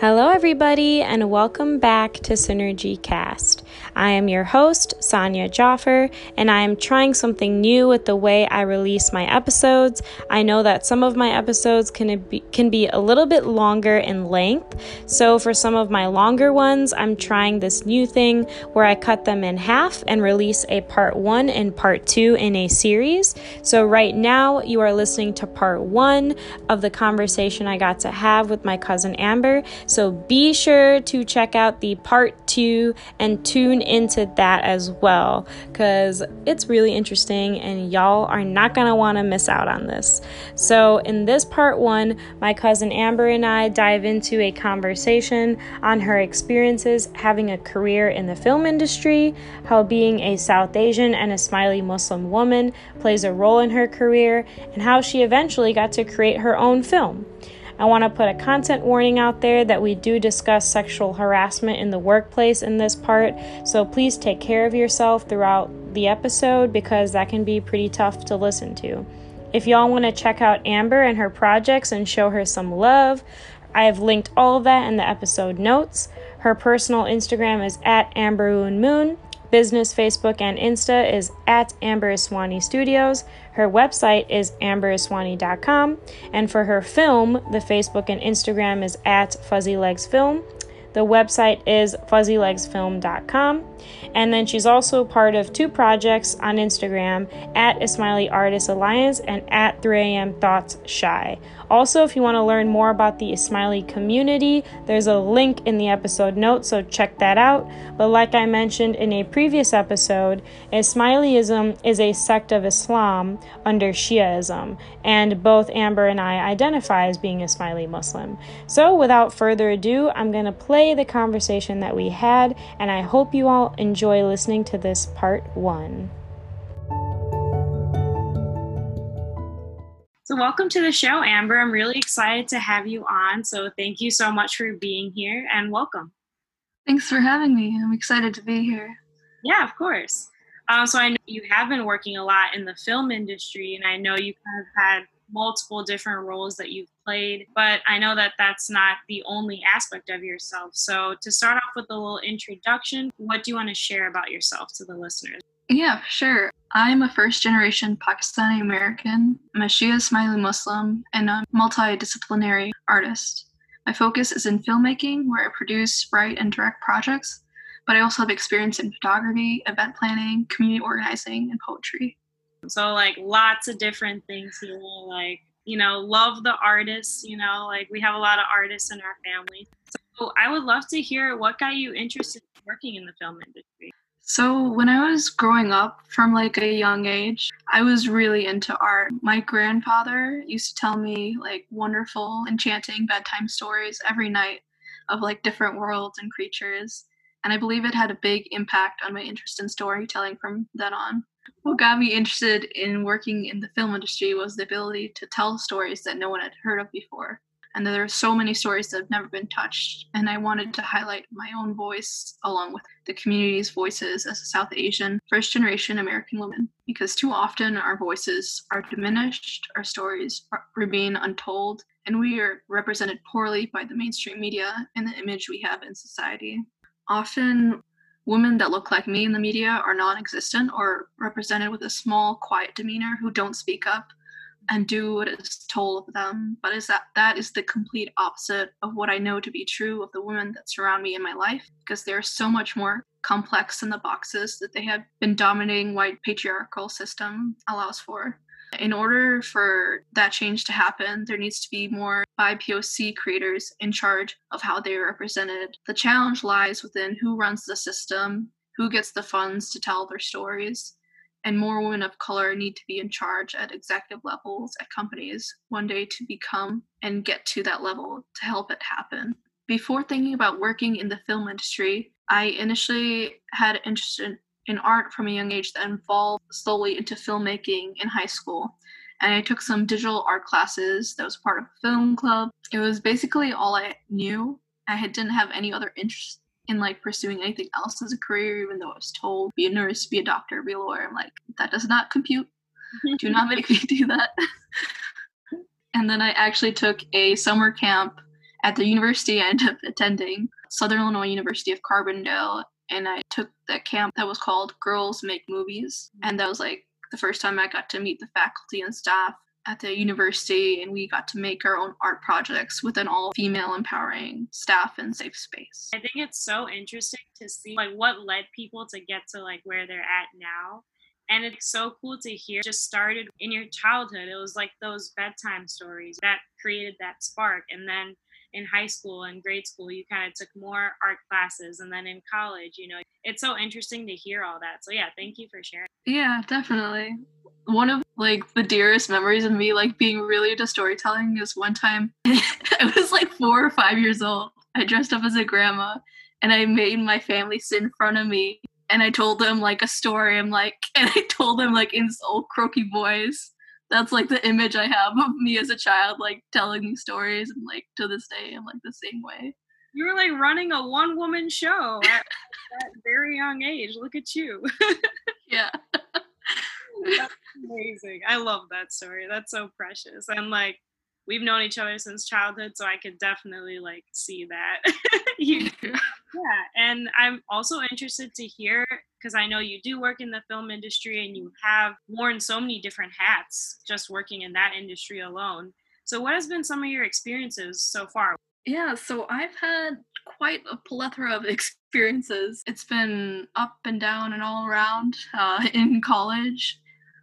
Hello everybody and welcome back to SynergyCast. I am your host, Sonya Jaffer, and I am trying something new with the way I release my episodes. I know that some of my episodes can be a little bit longer in length, so for some of my longer ones, I'm trying this new thing where I cut them in half and release a part 1 and part 2 in a series. So right now, you are listening to part 1 of the conversation I got to have with my cousin Amber. So be sure to check out the part 2 and tune into that as well, because it's really interesting and y'all are not going to want to miss out on this. So in this part 1, my cousin Amber and I dive into a conversation on her experiences having a career in the film industry, how being a South Asian and Ismaili Muslim woman plays a role in her career, and how she eventually got to create her own film. I want to put a content warning out there that we do discuss sexual harassment in the workplace in this part, so please take care of yourself throughout the episode because that can be pretty tough to listen to. If y'all want to check out Amber and her projects and show her some love, I have linked all of that in the episode notes. Her personal Instagram is at Amber Roon Moon. Business Facebook and Insta is at Amberiswani Studios. Her website is Amberiswani.com. And for her film, the Facebook and Instagram is at Fuzzy Legs Film. The website is FuzzyLegsFilm.com. And then she's also part of 2 projects on Instagram, at Ismaili Artist Alliance and at 3AM Thoughts Shy. Also, if you want to learn more about the Ismaili community, there's a link in the episode notes, so check that out. But like I mentioned in a previous episode, Ismailism is a sect of Islam under Shiaism, and both Amber and I identify as being Ismaili Muslim. So without further ado, I'm going to play the conversation that we had, and I hope you all enjoy listening to this part 1. So welcome to the show, Amber. I'm really excited to have you on. So thank you so much for being here and welcome. Thanks for having me. I'm excited to be here. Yeah, of course. So I know you have been working a lot in the film industry, and I know you kind of had multiple different roles that you've played, but I know that that's not the only aspect of yourself. So to start off with a little introduction, what do you want to share about yourself to the listeners? Yeah, sure. I'm a first-generation Pakistani American. I'm a Shia Ismaili Muslim and a multidisciplinary artist. My focus is in filmmaking, where I produce, write, and direct projects, but I also have experience in photography, event planning, community organizing, and poetry. So, like, lots of different things here, like, you know, love the artists, you know, like, we have a lot of artists in our family. So I would love to hear what got you interested in working in the film industry. So when I was growing up from like a young age, I was really into art. My grandfather used to tell me like wonderful, enchanting bedtime stories every night of like different worlds and creatures. And I believe it had a big impact on my interest in storytelling from then on. What got me interested in working in the film industry was the ability to tell stories that no one had heard of before. And there are so many stories that have never been touched. And I wanted to highlight my own voice along with the community's voices as a South Asian, first-generation American woman. Because too often our voices are diminished, our stories remain untold, and we are represented poorly by the mainstream media and the image we have in society. Often, women that look like me in the media are non-existent or represented with a small, quiet demeanor who don't speak up and do what is told of them, but is that is the complete opposite of what I know to be true of the women that surround me in my life, because they're so much more complex than the boxes that they have been dominating white patriarchal system allows for. In order for that change to happen, there needs to be more BIPOC creators in charge of how they are represented. The challenge lies within who runs the system, who gets the funds to tell their stories, and more women of color need to be in charge at executive levels at companies one day to become and get to that level to help it happen. Before thinking about working in the film industry, I initially had interest in art from a young age that evolved slowly into filmmaking in high school. And I took some digital art classes that was part of a film club. It was basically all I knew. I didn't have any other interest in like pursuing anything else as a career, even though I was told, be a nurse, be a doctor, be a lawyer. I'm like, that does not compute. Do not make me do that. And then I actually took a summer camp At the university, I ended up attending Southern Illinois University of Carbondale, and I took the camp that was called Girls Make Movies. And that was like the first time I got to meet the faculty and staff at the university, and we got to make our own art projects with an all-female empowering staff and safe space. I think it's so interesting to see like what led people to get to like where they're at now. And it's so cool to hear just started in your childhood. It was like those bedtime stories that created that spark. And then in high school and grade school, you kind of took more art classes. And then in college, you know, it's so interesting to hear all that. So yeah, thank you for sharing. Yeah, definitely. One of like the dearest memories of me like being really into storytelling is one time I was like 4 or 5 years old. I dressed up as a grandma and I made my family sit in front of me. And I told them like a story. I told them in this old croaky voice. That's like the image I have of me as a child, like telling these stories. And like to this day, I'm like the same way. You were like running a one-woman show at that very young age. Look at you. Yeah. That's amazing. I love that story. That's so precious. And like, we've known each other since childhood, so I could definitely like see that. Yeah, and I'm also interested to hear, because I know you do work in the film industry and you have worn so many different hats just working in that industry alone. So what has been some of your experiences so far? Yeah, so I've had quite a plethora of experiences. It's been up and down and all around. In college,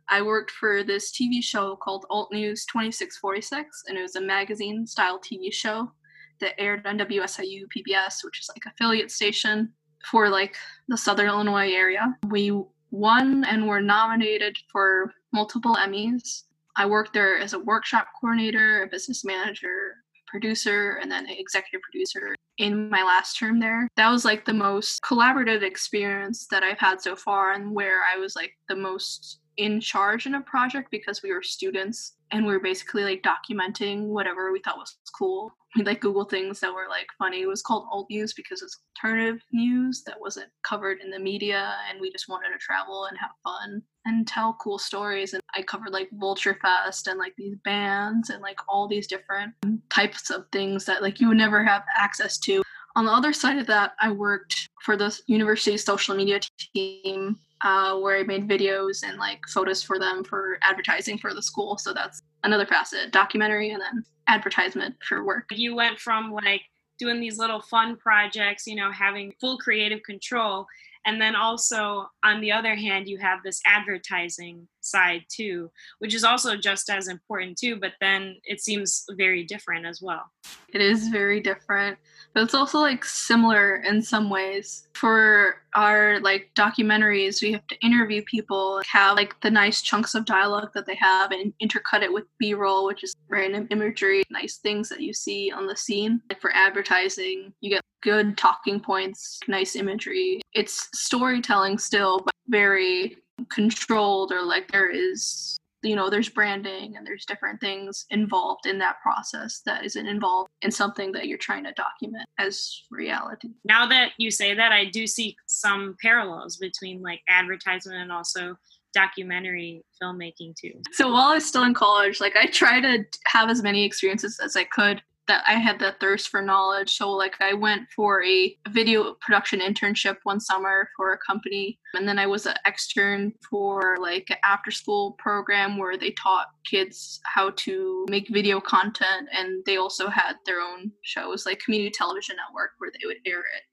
I worked for this TV show called Alt News 2646, and it was a magazine-style TV show that aired on WSIU PBS, which is like an affiliate station for like the Southern Illinois area. We won and were nominated for multiple Emmys. I worked there as a workshop coordinator, a business manager, producer, and then an executive producer in my last term there. That was like the most collaborative experience that I've had so far, and where I was like the most in charge in a project, because we were students and we were basically like documenting whatever we thought was cool. We like Google things that were like funny. It was called Alt News because it's alternative news that wasn't covered in the media, and we just wanted to travel and have fun and tell cool stories. And I covered like Vulture Fest and like these bands and like all these different types of things that like you would never have access to. On the other side of that, I worked for the university's social media team, where I made videos and like photos for them for advertising for the school. So that's another facet, documentary and then advertisement for work. You went from like doing these little fun projects, you know, having full creative control. And then also, on the other hand, you have this advertising side too, which is also just as important too, but then it seems very different as well. It is very different, but it's also like similar in some ways. For our like documentaries, we have to interview people, have like the nice chunks of dialogue that they have and intercut it with B-roll, which is random imagery, nice things that you see on the scene. Like for advertising, you get good talking points, nice imagery. It's storytelling still, but very controlled, or like there is, you know, there's branding and there's different things involved in that process that isn't involved in something that you're trying to document as reality. Now that you say that, I do see some parallels between like advertisement and also documentary filmmaking too. So while I was still in college, like I try to have as many experiences as I could. That I had the thirst for knowledge. So like I went for a video production internship one summer for a company. And then I was an extern for like an after school program where they taught kids how to make video content. And they also had their own shows, like community television network, where they would air it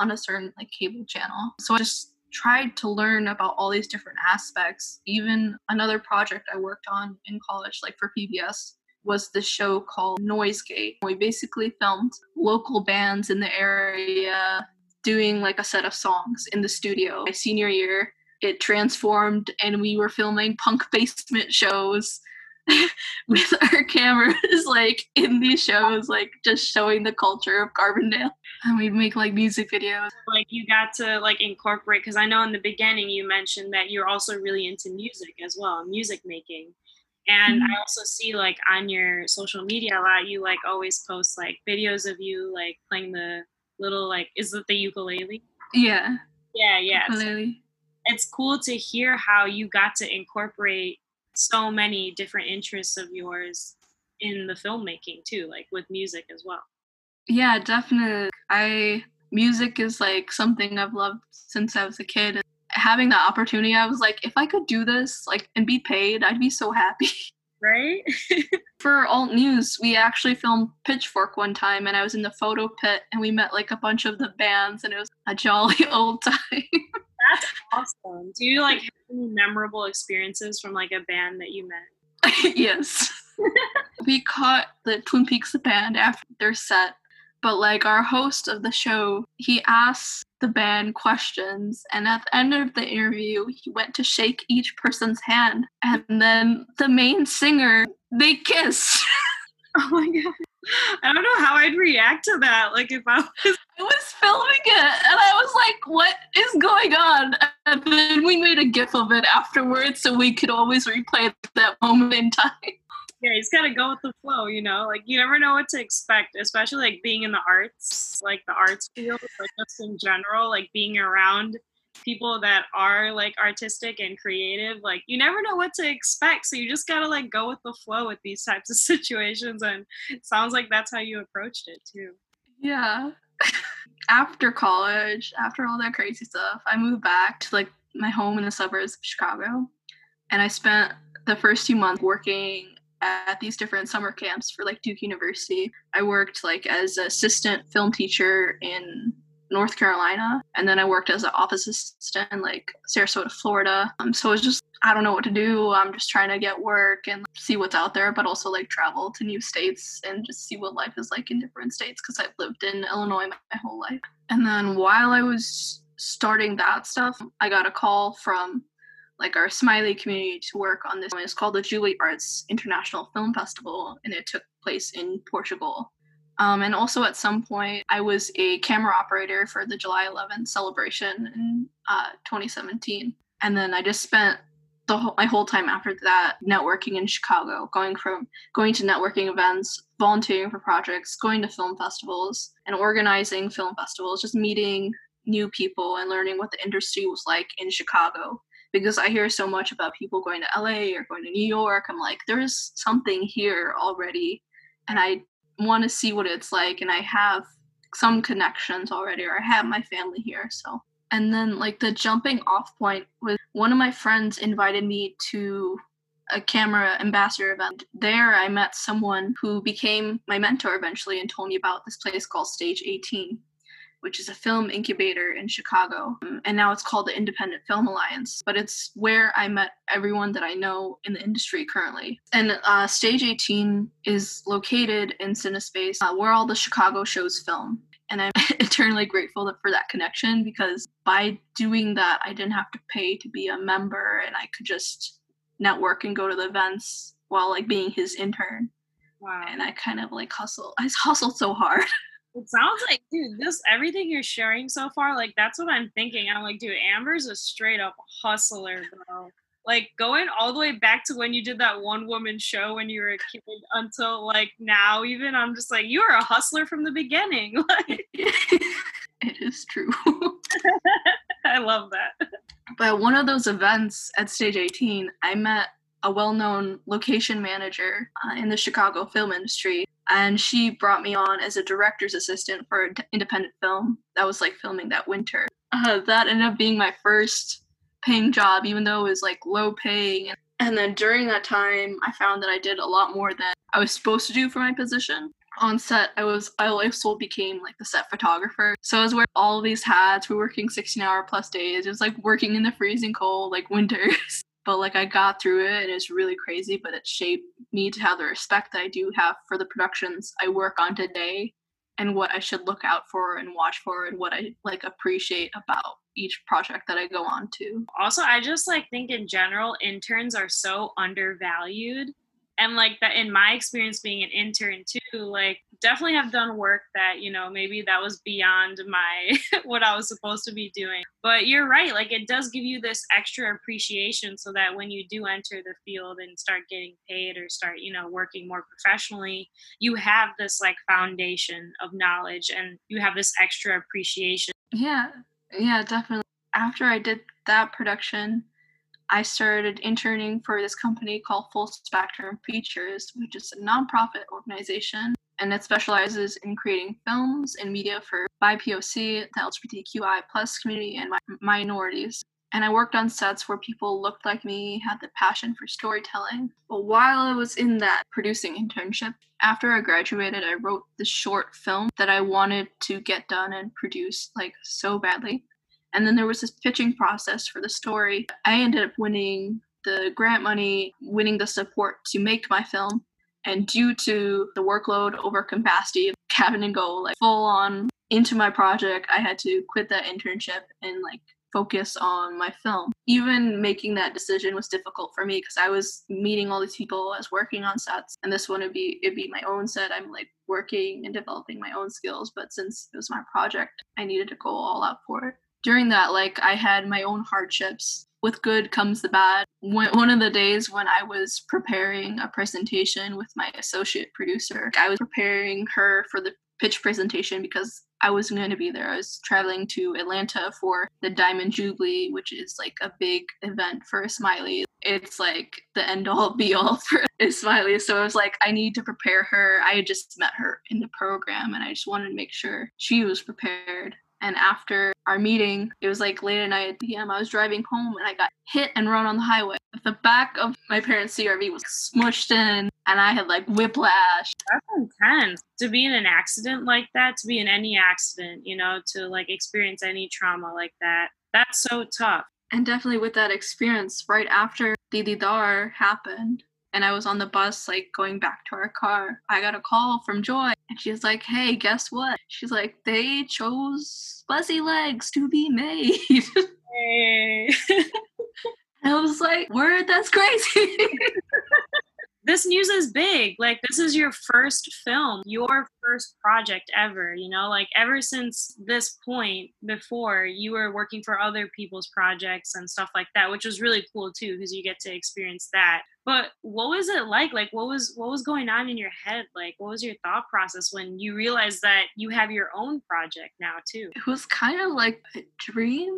on a certain like cable channel. So I just tried to learn about all these different aspects. Even another project I worked on in college, like for PBS, was this show called Noisegate. We basically filmed local bands in the area doing like a set of songs in the studio. My senior year, it transformed and we were filming punk basement shows with our cameras like in these shows, like just showing the culture of Carbondale. And we make like music videos. Like you got to like incorporate, because I know in the beginning you mentioned that you're also really into music as well, music making. And I also see like on your social media a lot, you like always post like videos of you like playing the little, like, is it the ukulele? Yeah. Yeah. Ukulele. So it's cool to hear how you got to incorporate so many different interests of yours in the filmmaking too, like with music as well. Yeah, definitely. Music is like something I've loved since I was a kid. And having that opportunity, I was like, if I could do this like and be paid, I'd be so happy. Right? For Alt News, we actually filmed Pitchfork one time, and I was in the photo pit, and we met like a bunch of the bands, and it was a jolly old time. That's awesome. Do you like have any memorable experiences from like a band that you met? Yes. We caught the Twin Peaks band after their set, but like our host of the show, he asks the band questions, and at the end of the interview, he went to shake each person's hand, and then the main singer, they kissed. Oh my god. I don't know how I'd react to that. Like if I was filming it, and I was like, what is going on? And then we made a GIF of it afterwards, so we could always replay that moment in time. Yeah, you just gotta go with the flow, you know? Like, you never know what to expect, especially, like, being in the arts, like, the arts field, like, just in general, like, being around people that are, like, artistic and creative. Like, you never know what to expect, so you just gotta, like, go with the flow with these types of situations, and it sounds like that's how you approached it, too. Yeah. After college, after all that crazy stuff, I moved back to, like, my home in the suburbs of Chicago, and I spent the first 2 months working at these different summer camps for like Duke University. I worked like as an assistant film teacher in North Carolina, and then I worked as an office assistant in like Sarasota, Florida. So it was just, I don't know what to do. I'm just trying to get work and see what's out there, but also like travel to new states and just see what life is like in different states, because I've lived in Illinois my whole life. And then while I was starting that stuff, I got a call from like our Smiley community to work on this. It's called the Juilliard Arts International Film Festival, and it took place in Portugal. And also at some point, I was a camera operator for the July 11th celebration in 2017. And then I just spent my whole time after that networking in Chicago, going to networking events, volunteering for projects, going to film festivals, and organizing film festivals, just meeting new people and learning what the industry was like in Chicago. Because I hear so much about people going to LA or going to New York. I'm like, there's something here already, and I want to see what it's like. And I have some connections already, or I have my family here. So, and then like the jumping off point was one of my friends invited me to a camera ambassador event. There I met someone who became my mentor eventually and told me about this place called Stage 18. Which is a film incubator in Chicago. And now it's called the Independent Film Alliance, but it's where I met everyone that I know in the industry currently. And Stage 18 is located in Cinespace, where all the Chicago shows film. And I'm eternally grateful for that connection, because by doing that, I didn't have to pay to be a member, and I could just network and go to the events while like being his intern. Wow. And I kind of like I hustled so hard. It sounds like, dude, everything you're sharing so far, like, that's what I'm thinking. I'm like, dude, Amber's a straight up hustler, bro. Like, going all the way back to when you did that one woman show when you were a kid until, like, now even, I'm just like, you are a hustler from the beginning. Like, it is true. I love that. But at one of those events at Stage 18, I met a well-known location manager in the Chicago film industry. And she brought me on as a director's assistant for an independent film that was like filming that winter. That ended up being my first paying job, even though it was like low paying. And then during that time, I found that I did a lot more than I was supposed to do for my position. On set, I also became like the set photographer. So I was wearing all these hats. We were working 16-hour-plus days. It was like working in the freezing cold, like winters. But like I got through it, and it's really crazy, but it shaped me to have the respect that I do have for the productions I work on today, and what I should look out for and watch for, and what I like appreciate about each project that I go on to. Also, I just like think in general, interns are so undervalued. And like that in my experience being an intern too, like definitely have done work that, you know, maybe that was beyond my what I was supposed to be doing. But you're right, like it does give you this extra appreciation so that when you do enter the field and start getting paid or start, you know, working more professionally, you have this like foundation of knowledge and you have this extra appreciation. Yeah, definitely. After I did that production, I started interning for this company called Full Spectrum Features, which is a nonprofit organization. and it specializes in creating films and media for BIPOC, the LGBTQI+ community, and minorities. And I worked on sets where people looked like me, had the passion for storytelling. But while I was in that producing internship, after I graduated, I wrote the short film that I wanted to get done and produce like so badly. And then there was this pitching process for the story. I ended up winning the grant money, winning the support to make my film. And due to the workload over capacity, having to go like full on into my project, I had to quit that internship and like focus on my film. Even making that decision was difficult for me because I was meeting all these people, I was working on sets, and this one it'd be my own set. I'm like working and developing my own skills, but since it was my project, I needed to go all out for it. During that, like, I had my own hardships. With good comes the bad. One of the days when I was preparing a presentation with my associate producer, I was preparing her for the pitch presentation because I wasn't going to be there. I was traveling to Atlanta for the Diamond Jubilee, which is like a big event for Ismaili. It's like the end all be all for Ismaili. So I was like, I need to prepare her. I had just met her in the program and I just wanted to make sure she was prepared. And after our meeting, it was like late at night at PM, I was driving home and I got hit and run on the highway. The back of my parents' CRV was smushed in and I had like whiplash. That's intense. To be in an accident like that, to be in any accident, you know, to like experience any trauma like that, that's so tough. And definitely with that experience, right after Dididar happened and I was on the bus, like going back to our car, I got a call from Joy. And she's like, hey, guess what? She's like, they chose Fuzzy Legs to be made. Hey. I was like, word, that's crazy. This news is big. Like, this is your first film, your first project ever, you know? Like, ever since this point before, you were working for other people's projects and stuff like that, which was really cool, too, because you get to experience that. But what was it like? Like, what was going on in your head? Like, what was your thought process when you realized that you have your own project now, too? It was kind of like a dream.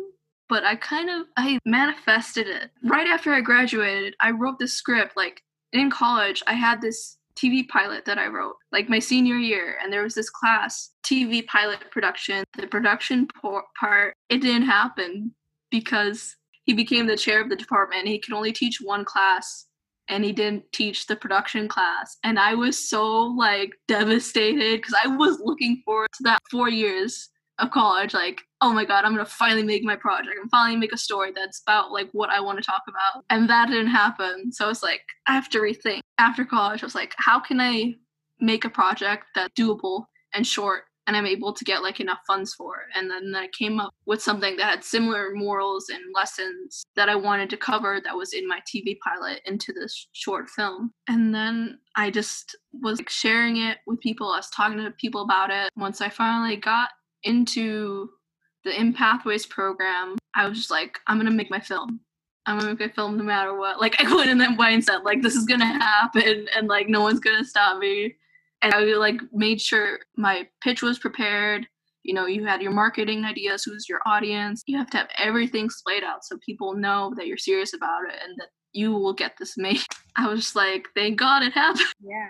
But I manifested it. Right after I graduated, I wrote this script. Like, in college, I had this TV pilot that I wrote, like, my senior year. And there was this class, TV pilot production. The production part, it didn't happen because he became the chair of the department. And he could only teach one class, and he didn't teach the production class. And I was so, like, devastated because I was looking forward to that 4 years of college, like, oh my god, I'm gonna finally make my project. I'm finally make a story that's about like what I want to talk about. And that didn't happen. So I was like, I have to rethink. After college, I was like, how can I make a project that's doable and short and I'm able to get like enough funds for it? And then I came up with something that had similar morals and lessons that I wanted to cover that was in my TV pilot into this short film. And then I just was like sharing it with people. I was talking to people about it. Once I finally got into the Pathways program, I was just like, I'm gonna make my film. I'm gonna make my film no matter what. Like, I went in that mindset, like, this is gonna happen and like no one's gonna stop me. And I like made sure my pitch was prepared. You know, you had your marketing ideas, who's your audience. You have to have everything laid out so people know that you're serious about it and that you will get this made. I was just like, thank God it happened. Yeah.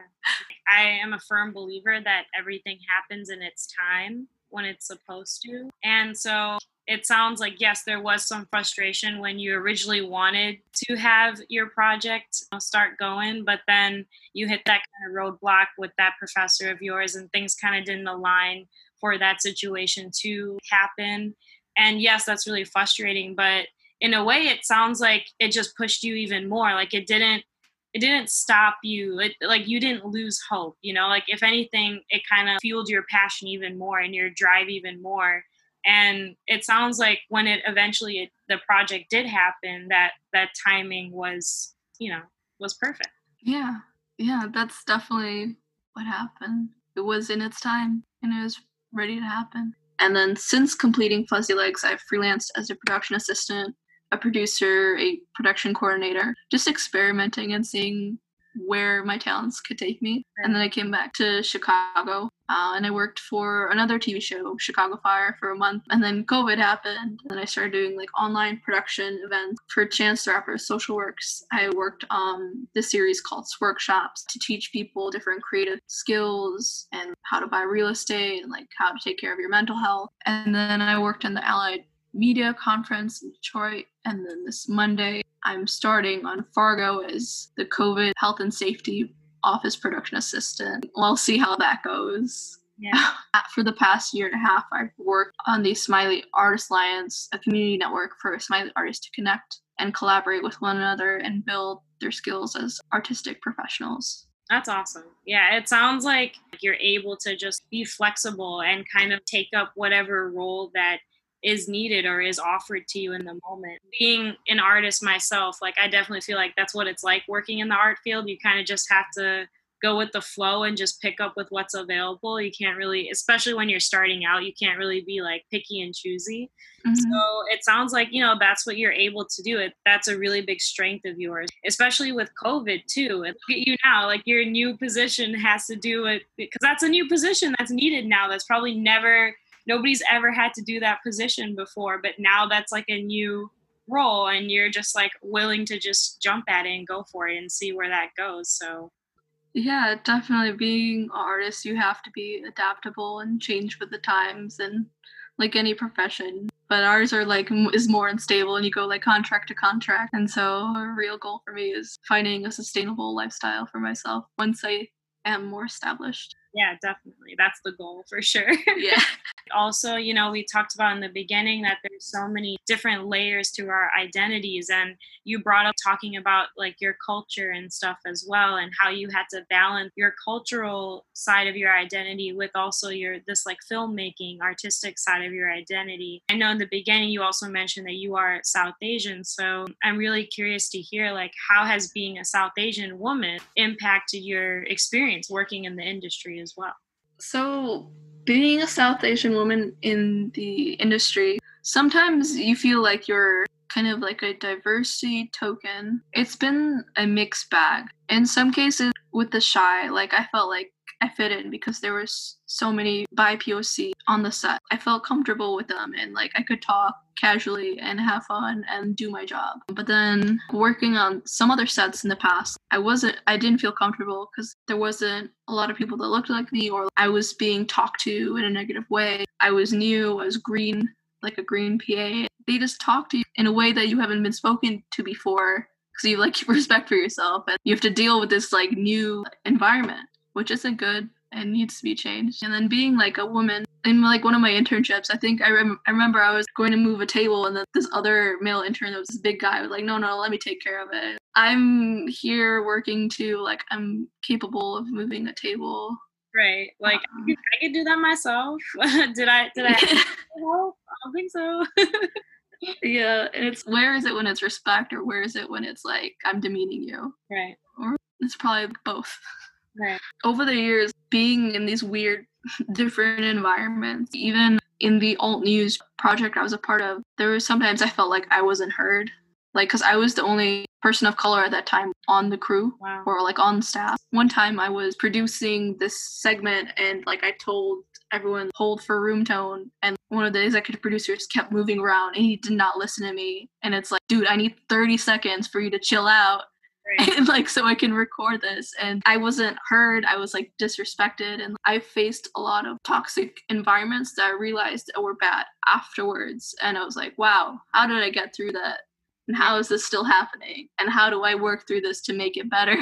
I am a firm believer that everything happens in its time, when it's supposed to. And so it sounds like, yes, there was some frustration when you originally wanted to have your project start going, but then you hit that kind of roadblock with that professor of yours and things kind of didn't align for that situation to happen. And yes, that's really frustrating, but in a way it sounds like it just pushed you even more. Like, it didn't stop you. Like, you didn't lose hope, you know? Like, if anything, it kind of fueled your passion even more and your drive even more. And it sounds like when the project did happen, that timing was, you know, was perfect. Yeah, that's definitely what happened. It was in its time and it was ready to happen. And then since completing Fuzzy Legs, I've freelanced as a production assistant, a producer, a production coordinator, just experimenting and seeing where my talents could take me. And then I came back to Chicago And I worked for another TV show, Chicago Fire, for a month. And then COVID happened. And I started doing like online production events for Chance the Rapper Social Works. I worked on this series called Workshops to teach people different creative skills and how to buy real estate and like how to take care of your mental health. And then I worked on the Allied Media conference in Detroit. And then this Monday, I'm starting on Fargo as the COVID health and safety office production assistant. We'll see how that goes. Yeah. For the past 1.5 years, I've worked on the Smiley Artist Alliance, a community network for Smiley artists to connect and collaborate with one another and build their skills as artistic professionals. That's awesome. Yeah, it sounds like you're able to just be flexible and kind of take up whatever role that is needed or is offered to you in the moment. Being an artist myself, like I definitely feel like that's what it's like working in the art field. You kind of just have to go with the flow and just pick up with what's available. You can't really, especially when you're starting out, you can't really be like picky and choosy. Mm-hmm. So it sounds like, you know, that's what you're able to do. That's a really big strength of yours, especially with COVID too. And look at you now, like your new position has to do it because that's a new position that's needed now. That's probably nobody's ever had to do that position before, but now that's like a new role and you're just like willing to just jump at it and go for it and see where that goes. So yeah, definitely being an artist, you have to be adaptable and change with the times and like any profession. But ours are like is more unstable and you go like contract to contract. And so a real goal for me is finding a sustainable lifestyle for myself once I am more established. Yeah, definitely. That's the goal for sure. Yeah. Also, you know, we talked about in the beginning that there's so many different layers to our identities, and you brought up talking about like your culture and stuff as well, and how you had to balance your cultural side of your identity with also this like filmmaking, artistic side of your identity. I know in the beginning you also mentioned that you are South Asian, so I'm really curious to hear like how has being a South Asian woman impacted your experience working in the industry as well? So being a South Asian woman in the industry, sometimes you feel like you're kind of like a diversity token. It's been a mixed bag. In some cases with the Shy, like I felt like I fit in because there was so many BIPOC on the set. I felt comfortable with them and like I could talk casually and have fun and do my job. But then working on some other sets in the past, I didn't feel comfortable because there wasn't a lot of people that looked like me, or I was being talked to in a negative way. I was new, I was green, like a green PA. They just talk to you in a way that you haven't been spoken to before because you like respect for yourself and you have to deal with this like new environment, which isn't good and needs to be changed. And then being like a woman in like one of my internships, I think I remember I was going to move a table and this other male intern that was this big guy was like, no, let me take care of it. I'm here working too, like I'm capable of moving a table. Right, like I could do that myself. Did I help? I don't think so. Yeah, and it's where is it when it's respect or where is it when it's like I'm demeaning you? Right. Or it's probably both. Right. Over the years, being in these weird, different environments, even in the Alt News project I was a part of, there were sometimes I felt like I wasn't heard, like because I was the only person of color at that time on the crew. Wow. Or like on staff. One time I was producing this segment and like I told everyone hold for room tone, and one of the executive producers kept moving around and he did not listen to me, and it's like, dude, I need 30 seconds for you to chill out. Right. And like so I can record this. And I wasn't heard. I was like disrespected, and I faced a lot of toxic environments that I realized were bad afterwards. And I was like, wow, how did I get through that? And how is this still happening? And how do I work through this to make it better?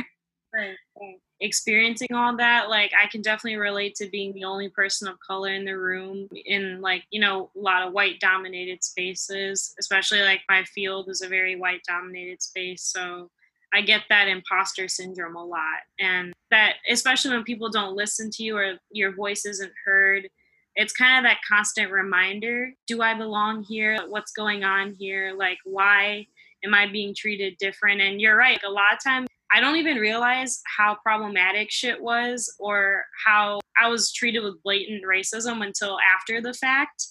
Right, right. Experiencing all that, like I can definitely relate to being the only person of color in the room in like, you know, a lot of white dominated spaces, especially like my field is a very white dominated space. So I get that imposter syndrome a lot, and that especially when people don't listen to you or your voice isn't heard, it's kind of that constant reminder, do I belong here? What's going on here? Like, why am I being treated different? And you're right, a lot of times I don't even realize how problematic shit was or how I was treated with blatant racism until after the fact.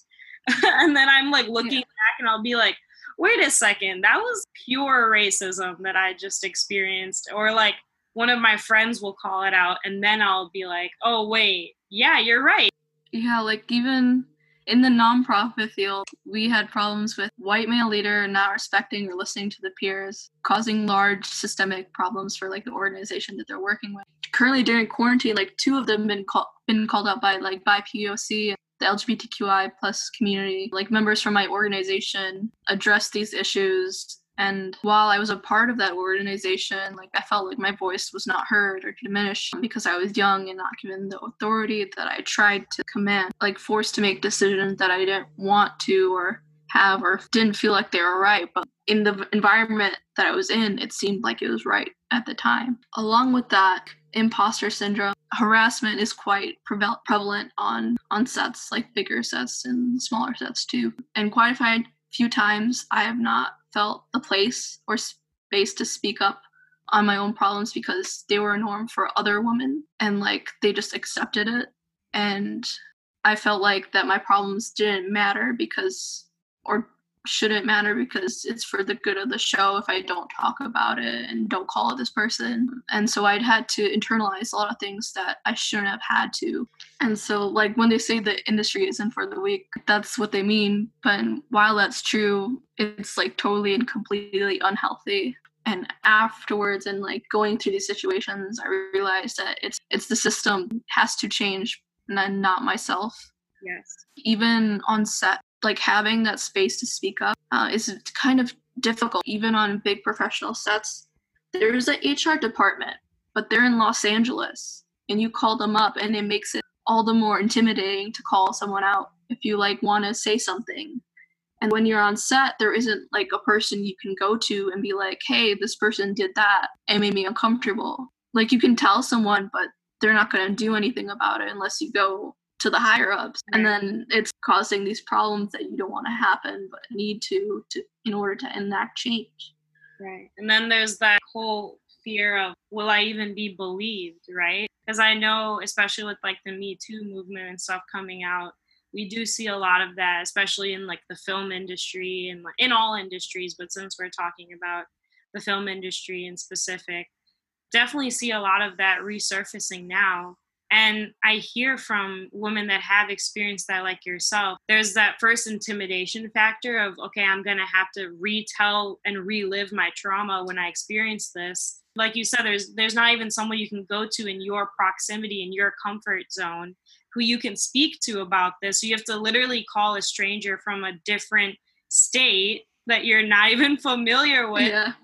And then I'm like looking back and I'll be like, wait a second, that was pure racism that I just experienced. Or like one of my friends will call it out, and then I'll be like, oh, wait, yeah, you're right. Yeah, like even in the nonprofit field, we had problems with white male leader not respecting or listening to the peers, causing large systemic problems for like the organization that they're working with. Currently during quarantine, like two of them have been called out by POC, the LGBTQI plus community. Like members from my organization addressed these issues. And while I was a part of that organization, like I felt like my voice was not heard or diminished because I was young and not given the authority that I tried to command, like forced to make decisions that I didn't want to or have or didn't feel like they were right. But in the environment that I was in, it seemed like it was right at the time. Along with that, imposter syndrome, harassment is quite prevalent on sets, like bigger sets and smaller sets too. And quite a few times I have not felt the place or space to speak up on my own problems because they were a norm for other women and like they just accepted it. And I felt like that my problems didn't matter because, or shouldn't matter because it's for the good of the show if I don't talk about it and don't call it this person. And so I'd had to internalize a lot of things that I shouldn't have had to. And so like when they say the industry isn't for the weak, that's what they mean. But while that's true, it's like totally and completely unhealthy. And afterwards and like going through these situations, I realized that it's the system has to change and not myself. Yes. Even on set, like having that space to speak up is kind of difficult. Even on big professional sets, there's an HR department, but they're in Los Angeles and you call them up and it makes it all the more intimidating to call someone out if you like want to say something. And when you're on set, there isn't like a person you can go to and be like, hey, this person did that and made me uncomfortable. Like you can tell someone, but they're not going to do anything about it unless you go to the higher ups. And then it's causing these problems that you don't want to happen, but need to in order to enact change. Right. And then there's that whole fear of, will I even be believed? Right. Because I know, especially with like the Me Too movement and stuff coming out, we do see a lot of that, especially in like the film industry and in all industries. But since we're talking about the film industry in specific, definitely see a lot of that resurfacing now. And I hear from women that have experienced that, like yourself, there's that first intimidation factor of, okay, I'm going to have to retell and relive my trauma when I experience this. Like you said, there's not even someone you can go to in your proximity, in your comfort zone, who you can speak to about this. So you have to literally call a stranger from a different state that you're not even familiar with to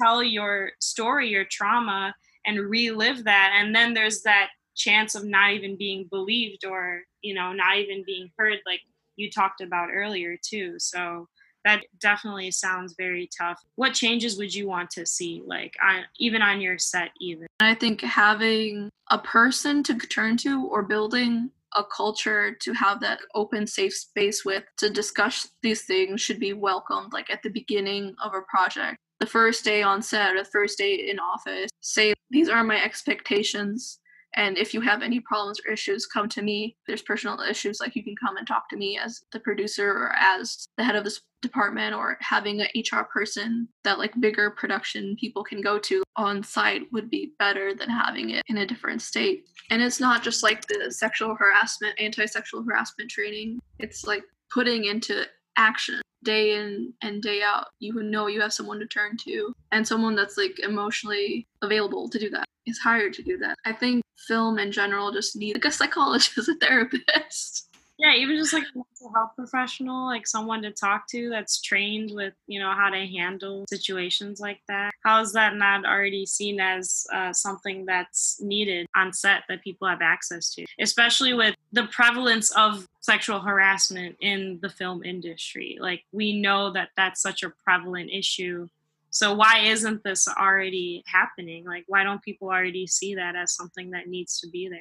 tell your story, your trauma, and relive that. And then there's that chance of not even being believed or, you know, not even being heard, like you talked about earlier too. So that definitely sounds very tough. What changes would you want to see, like even on your set even? I think having a person to turn to or building a culture to have that open, safe space with to discuss these things should be welcomed, like at the beginning of a project. The first day on set or the first day in office, say, these are my expectations. And if you have any problems or issues, come to me. If there's personal issues, like you can come and talk to me as the producer or as the head of this department, or having an HR person that like bigger production people can go to on site would be better than having it in a different state. And it's not just like the sexual harassment, anti-sexual harassment training. It's like putting into action day in and day out. You know you have someone to turn to and someone that's like emotionally available to do that. Is hired to do that. I think film in general just needs like a psychologist, a therapist. Yeah, even just like a mental health professional, like someone to talk to that's trained with, you know, how to handle situations like that. How is that not already seen as something that's needed on set that people have access to, especially with the prevalence of sexual harassment in the film industry? Like we know that that's such a prevalent issue. So why isn't this already happening? Like, why don't people already see that as something that needs to be there?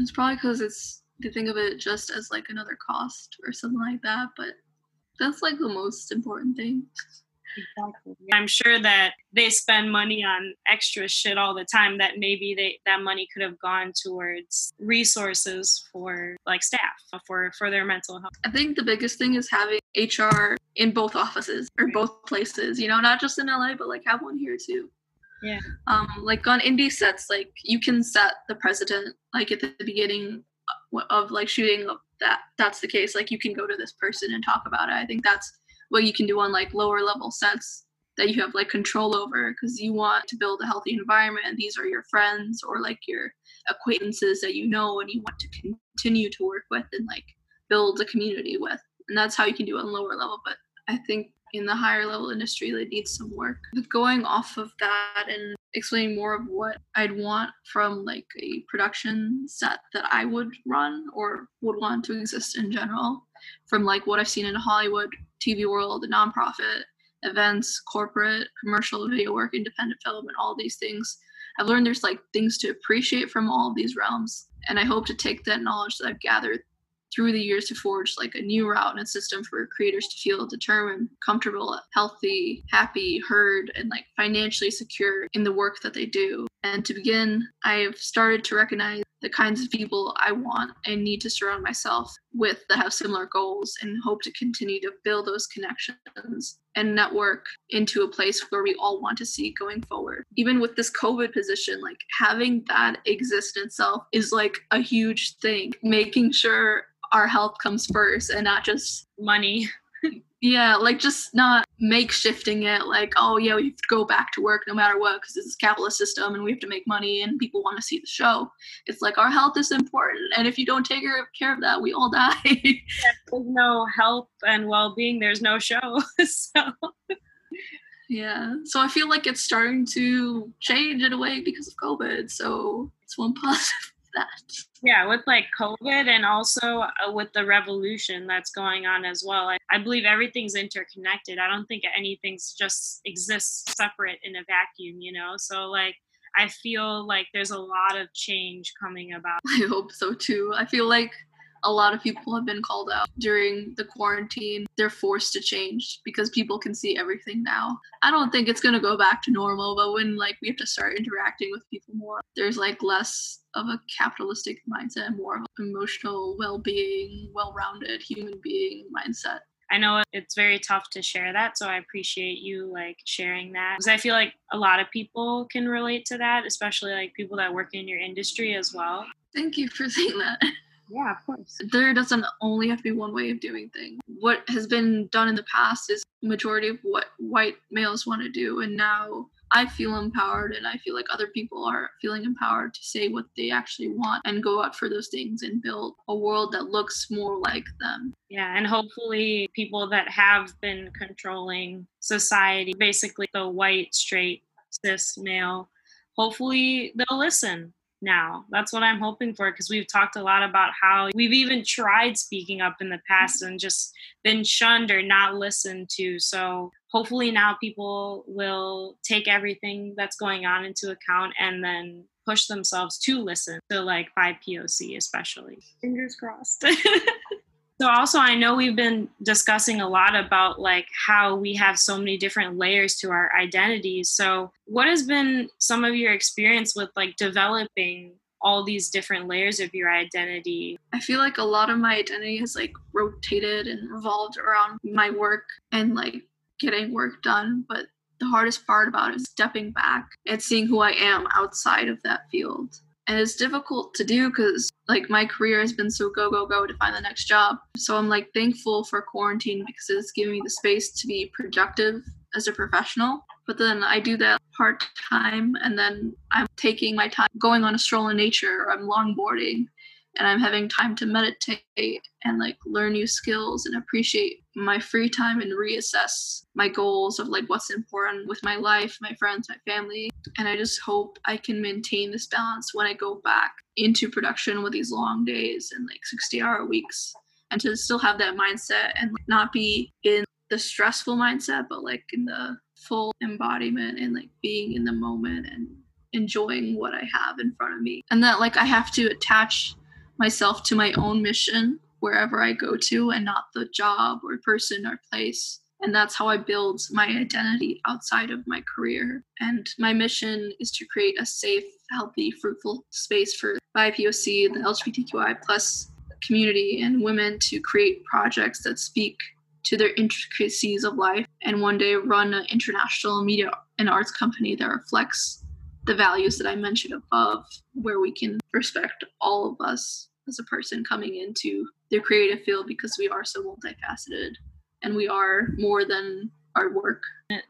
It's probably because they think of it just as like another cost or something like that. But that's like the most important thing. Exactly. I'm sure that they spend money on extra shit all the time that maybe that money could have gone towards resources for like staff for their mental health. I think the biggest thing is having HR in both offices or both places, you know, not just in LA, but like have one here too. Yeah. Like on indie sets, like you can set the precedent, like at the beginning of like shooting that that's the case. Like you can go to this person and talk about it. I think that's what you can do on like lower level sets that you have like control over, because you want to build a healthy environment. And these are your friends or like your acquaintances that you know and you want to continue to work with and like build a community with. And that's how you can do it on lower level. But I think in the higher level industry, they need some work. But going off of that and explaining more of what I'd want from like a production set that I would run or would want to exist in general, from like what I've seen in Hollywood, TV world, nonprofit, events, corporate, commercial, video work, independent film, and all these things. I've learned there's like things to appreciate from all of these realms. And I hope to take that knowledge that I've gathered through the years to forge like a new route and a system for creators to feel determined, comfortable, healthy, happy, heard, and like financially secure in the work that they do. And to begin, I've started to recognize the kinds of people I want and need to surround myself with that have similar goals, and hope to continue to build those connections and network into a place where we all want to see going forward. Even with this COVID position, like having that exist in itself is like a huge thing, making sure our health comes first and not just money. Yeah, like just not makeshifting it like, oh yeah, we have to go back to work no matter what because this is a capitalist system and we have to make money and people want to see the show. It's like our health is important, and if you don't take care of that, we all die. Yeah, there's no health and well-being, there's no show. So yeah, so I feel like it's starting to change in a way because of COVID, so it's one positive that. Yeah, with like COVID and also with the revolution that's going on as well. I believe everything's interconnected. I don't think anything's just exists separate in a vacuum, you know? So like, I feel like there's a lot of change coming about. I hope so too. I feel like a lot of people have been called out during the quarantine. They're forced to change because people can see everything now. I don't think it's going to go back to normal, but when like we have to start interacting with people more, there's like less of a capitalistic mindset and more of an emotional well-being, well-rounded human being mindset. I know it's very tough to share that, so I appreciate you like sharing that, because I feel like a lot of people can relate to that, especially like people that work in your industry as well. Thank you for saying that. Yeah, of course. There doesn't only have to be one way of doing things. What has been done in the past is majority of what white males want to do. And now I feel empowered, and I feel like other people are feeling empowered to say what they actually want and go out for those things and build a world that looks more like them. Yeah, and hopefully people that have been controlling society, basically the white, straight, cis male, hopefully they'll listen. Now, that's what I'm hoping for, because we've talked a lot about how we've even tried speaking up in the past and just been shunned or not listened to. So hopefully now people will take everything that's going on into account and then push themselves to listen to like by POC especially. Fingers crossed. So also, I know we've been discussing a lot about like how we have so many different layers to our identities. So what has been some of your experience with like developing all these different layers of your identity? I feel like a lot of my identity has like rotated and revolved around my work and like getting work done. But the hardest part about it is stepping back and seeing who I am outside of that field. And it's difficult to do because like my career has been so go, go, go to find the next job. So I'm like thankful for quarantine because it's giving me the space to be productive as a professional. But then I do that part time, and then I'm taking my time going on a stroll in nature, or I'm longboarding, and I'm having time to meditate and like learn new skills and appreciate my free time and reassess my goals of like what's important with my life, my friends, my family. And I just hope I can maintain this balance when I go back into production with these long days and like 60-hour weeks, and to still have that mindset and not be in the stressful mindset, but like in the full embodiment and like being in the moment and enjoying what I have in front of me. And that like I have to attach myself to my own mission wherever I go to, and not the job or person or place. And that's how I build my identity outside of my career. And my mission is to create a safe, healthy, fruitful space for BIPOC, the LGBTQI+ community, and women to create projects that speak to their intricacies of life, and one day run an international media and arts company that reflects the values that I mentioned above, where we can respect all of us as a person coming into their creative field, because we are so multifaceted and we are more than our work.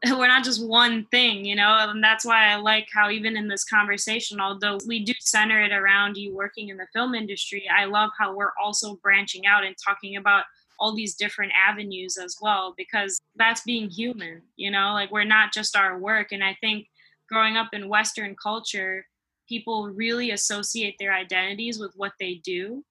We're not just one thing, you know, and that's why I like how even in this conversation, although we do center it around you working in the film industry, I love how we're also branching out and talking about all these different avenues as well, because that's being human, you know, like we're not just our work. And I think growing up in Western culture, people really associate their identities with what they do.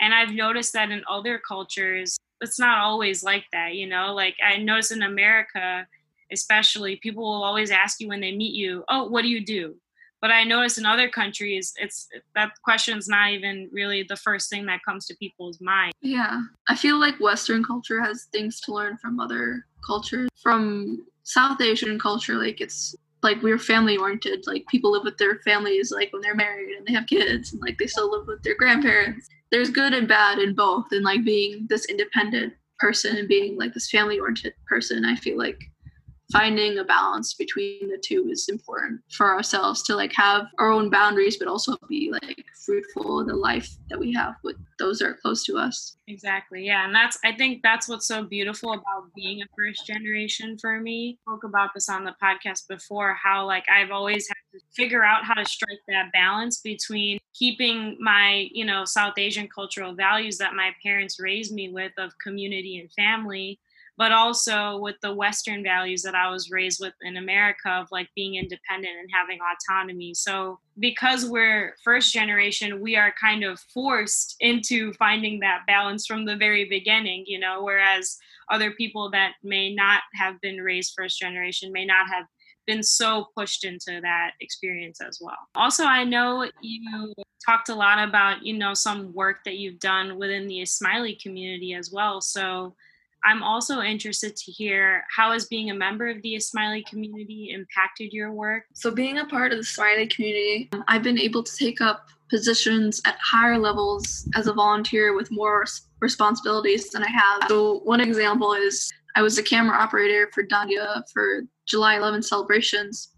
And I've noticed that in other cultures, it's not always like that, you know, like I notice in America, especially, people will always ask you when they meet you, oh, what do you do? But I notice in other countries, it's that question's not even really the first thing that comes to people's mind. Yeah, I feel like Western culture has things to learn from other cultures. From South Asian culture, like it's like we're family oriented, like people live with their families, like when they're married and they have kids, and like they still live with their grandparents. There's good and bad in both, and like being this independent person and being like this family oriented person, I feel like finding a balance between the two is important for ourselves to like have our own boundaries, but also be like fruitful in the life that we have with those that are close to us. Exactly. Yeah. And that's, I think that's what's so beautiful about being a first generation for me. I spoke about this on the podcast before, how like I've always had to figure out how to strike that balance between keeping my, you know, South Asian cultural values that my parents raised me with of community and family, but also with the Western values that I was raised with in America of like being independent and having autonomy. So because we're first generation, we are kind of forced into finding that balance from the very beginning, you know, whereas other people that may not have been raised first generation may not have been so pushed into that experience as well. Also, I know you talked a lot about, you know, some work that you've done within the Ismaili community as well. So I'm also interested to hear, how has being a member of the Ismaili community impacted your work? So being a part of the Ismaili community, I've been able to take up positions at higher levels as a volunteer with more responsibilities than I have. So one example is I was a camera operator for Dandia for July 11th celebrations.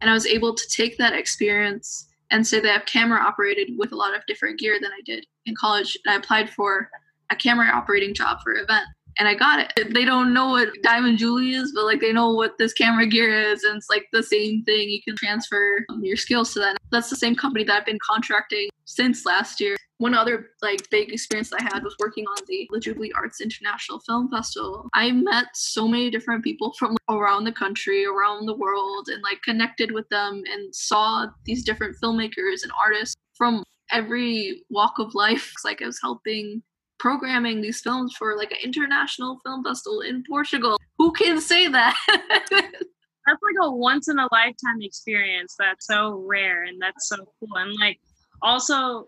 And I was able to take that experience and say that I've camera operated with a lot of different gear than I did in college. And I applied for a camera operating job for an event. And I got it. They don't know what Diamond Jubilee is, but like they know what this camera gear is. And it's like the same thing. You can transfer your skills to that. That's the same company that I've been contracting since last year. One other like big experience that I had was working on the Juilliard Arts International Film Festival. I met so many different people from around the country, around the world, and like connected with them and saw these different filmmakers and artists from every walk of life. It's like I was helping programming these films for like an international film festival in Portugal. Who can say that? That's like a once in a lifetime experience. That's so rare and that's so cool. And like also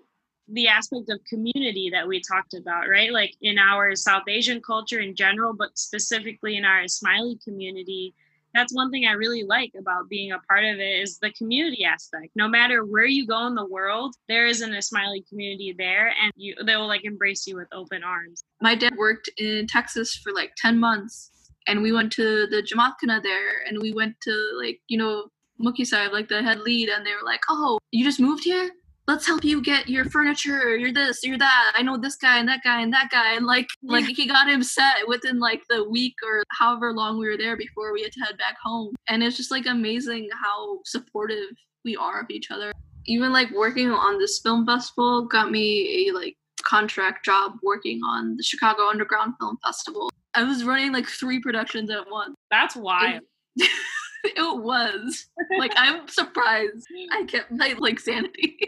the aspect of community that we talked about, right? Like in our South Asian culture in general, but specifically in our Ismaili community, that's one thing I really like about being a part of it is the community aspect. No matter where you go in the world, there is an Ismaili community there, and they will like embrace you with open arms. My dad worked in Texas for like 10 months, and we went to the Jamatkhana there, and we went to like, you know, Mukhisaheb, like the head lead, and they were like, oh, you just moved here? Let's help you get your furniture, you're this, you're that. I know this guy and that guy and that guy. And like he got him set within like the week or however long we were there before we had to head back home. And it's just like amazing how supportive we are of each other. Even like working on this film festival got me a like contract job working on the Chicago Underground Film Festival. I was running like 3 productions at once. That's wild. It was. Like I'm surprised I kept my like sanity.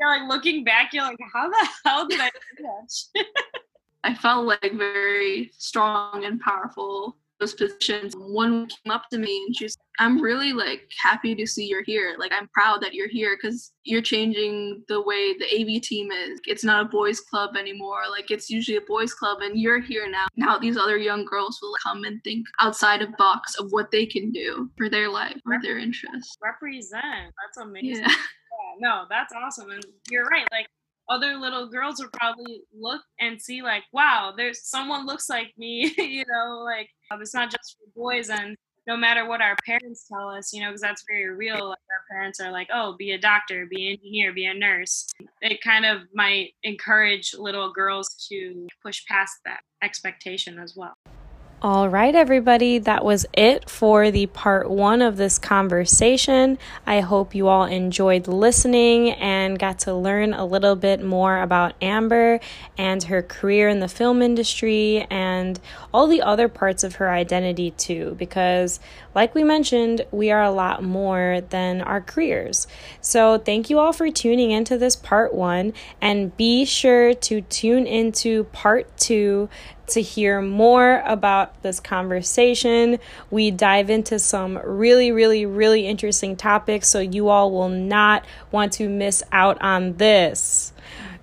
You're like looking back, you're like, how the hell did I do that? I felt like very strong and powerful those positions. One came up to me and she's, I'm really like happy to see you're here. Like I'm proud that you're here because you're changing the way the AV team is. It's not a boys club anymore. Like it's usually a boys club and you're here now. Now these other young girls will come and think outside of box of what they can do for their life, for their interests. Represent. That's amazing. Yeah. No, that's awesome. And you're right. Like other little girls would probably look and see like, wow, there's someone looks like me, you know, like it's not just for boys. And no matter what our parents tell us, you know, because that's very real. Like our parents are like, oh, be a doctor, be an engineer, be a nurse. It kind of might encourage little girls to push past that expectation as well. All right, everybody, that was it for the part one of this conversation. I hope you all enjoyed listening and got to learn a little bit more about Amber and her career in the film industry and all the other parts of her identity too, because like we mentioned, we are a lot more than our careers. So thank you all for tuning into this part one, and be sure to tune into part two to hear more about this conversation. We dive into some really interesting topics, so you all will not want to miss out on this.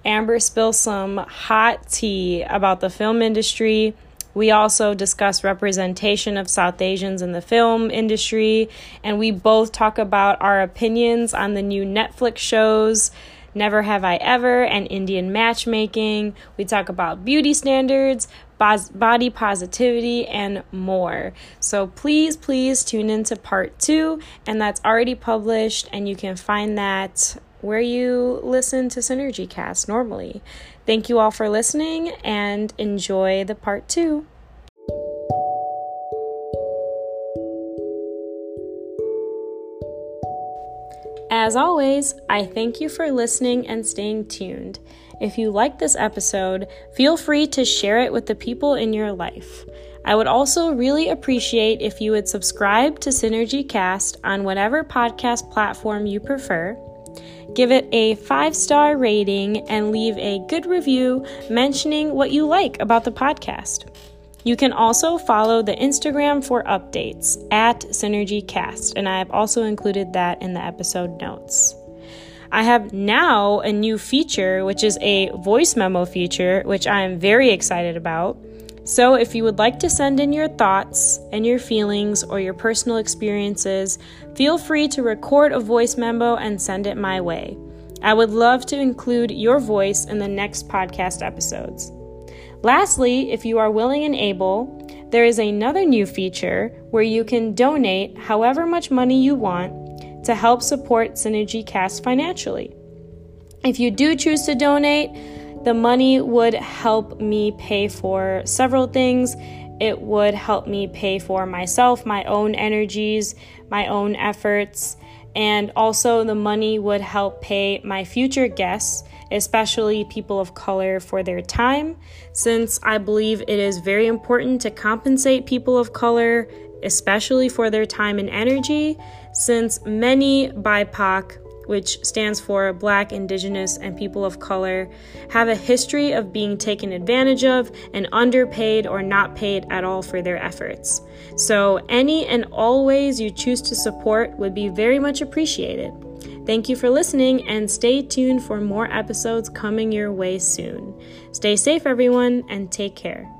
Amber spills some hot tea about the film industry. We also discuss representation of South Asians in the film industry, and we both talk about our opinions on the new Netflix shows Never Have I Ever and Indian Matchmaking. We talk about beauty standards, body positivity, and more. So please tune into part two, and that's already published, and you can find that where you listen to SynergyCast normally. Thank you all for listening, and enjoy the part two. As always, I thank you for listening and staying tuned. If you like this episode, feel free to share it with the people in your life. I would also really appreciate if you would subscribe to SynergyCast on whatever podcast platform you prefer, give it a 5-star rating, and leave a good review mentioning what you like about the podcast. You can also follow the Instagram for updates at SynergyCast, and I have also included that in the episode notes. I have now a new feature, which is a voice memo feature, which I am very excited about. So if you would like to send in your thoughts and your feelings or your personal experiences, feel free to record a voice memo and send it my way. I would love to include your voice in the next podcast episodes. Lastly, if you are willing and able, there is another new feature where you can donate however much money you want to help support SynergyCast financially. If you do choose to donate, the money would help me pay for several things. It would help me pay for myself, my own energies, my own efforts, and also the money would help pay my future guests, especially people of color, for their time, since I believe it is very important to compensate people of color, especially for their time and energy, since many BIPOC, which stands for Black, Indigenous, and People of Color, have a history of being taken advantage of and underpaid or not paid at all for their efforts. So any and all ways you choose to support would be very much appreciated. Thank you for listening, and stay tuned for more episodes coming your way soon. Stay safe, everyone, and take care.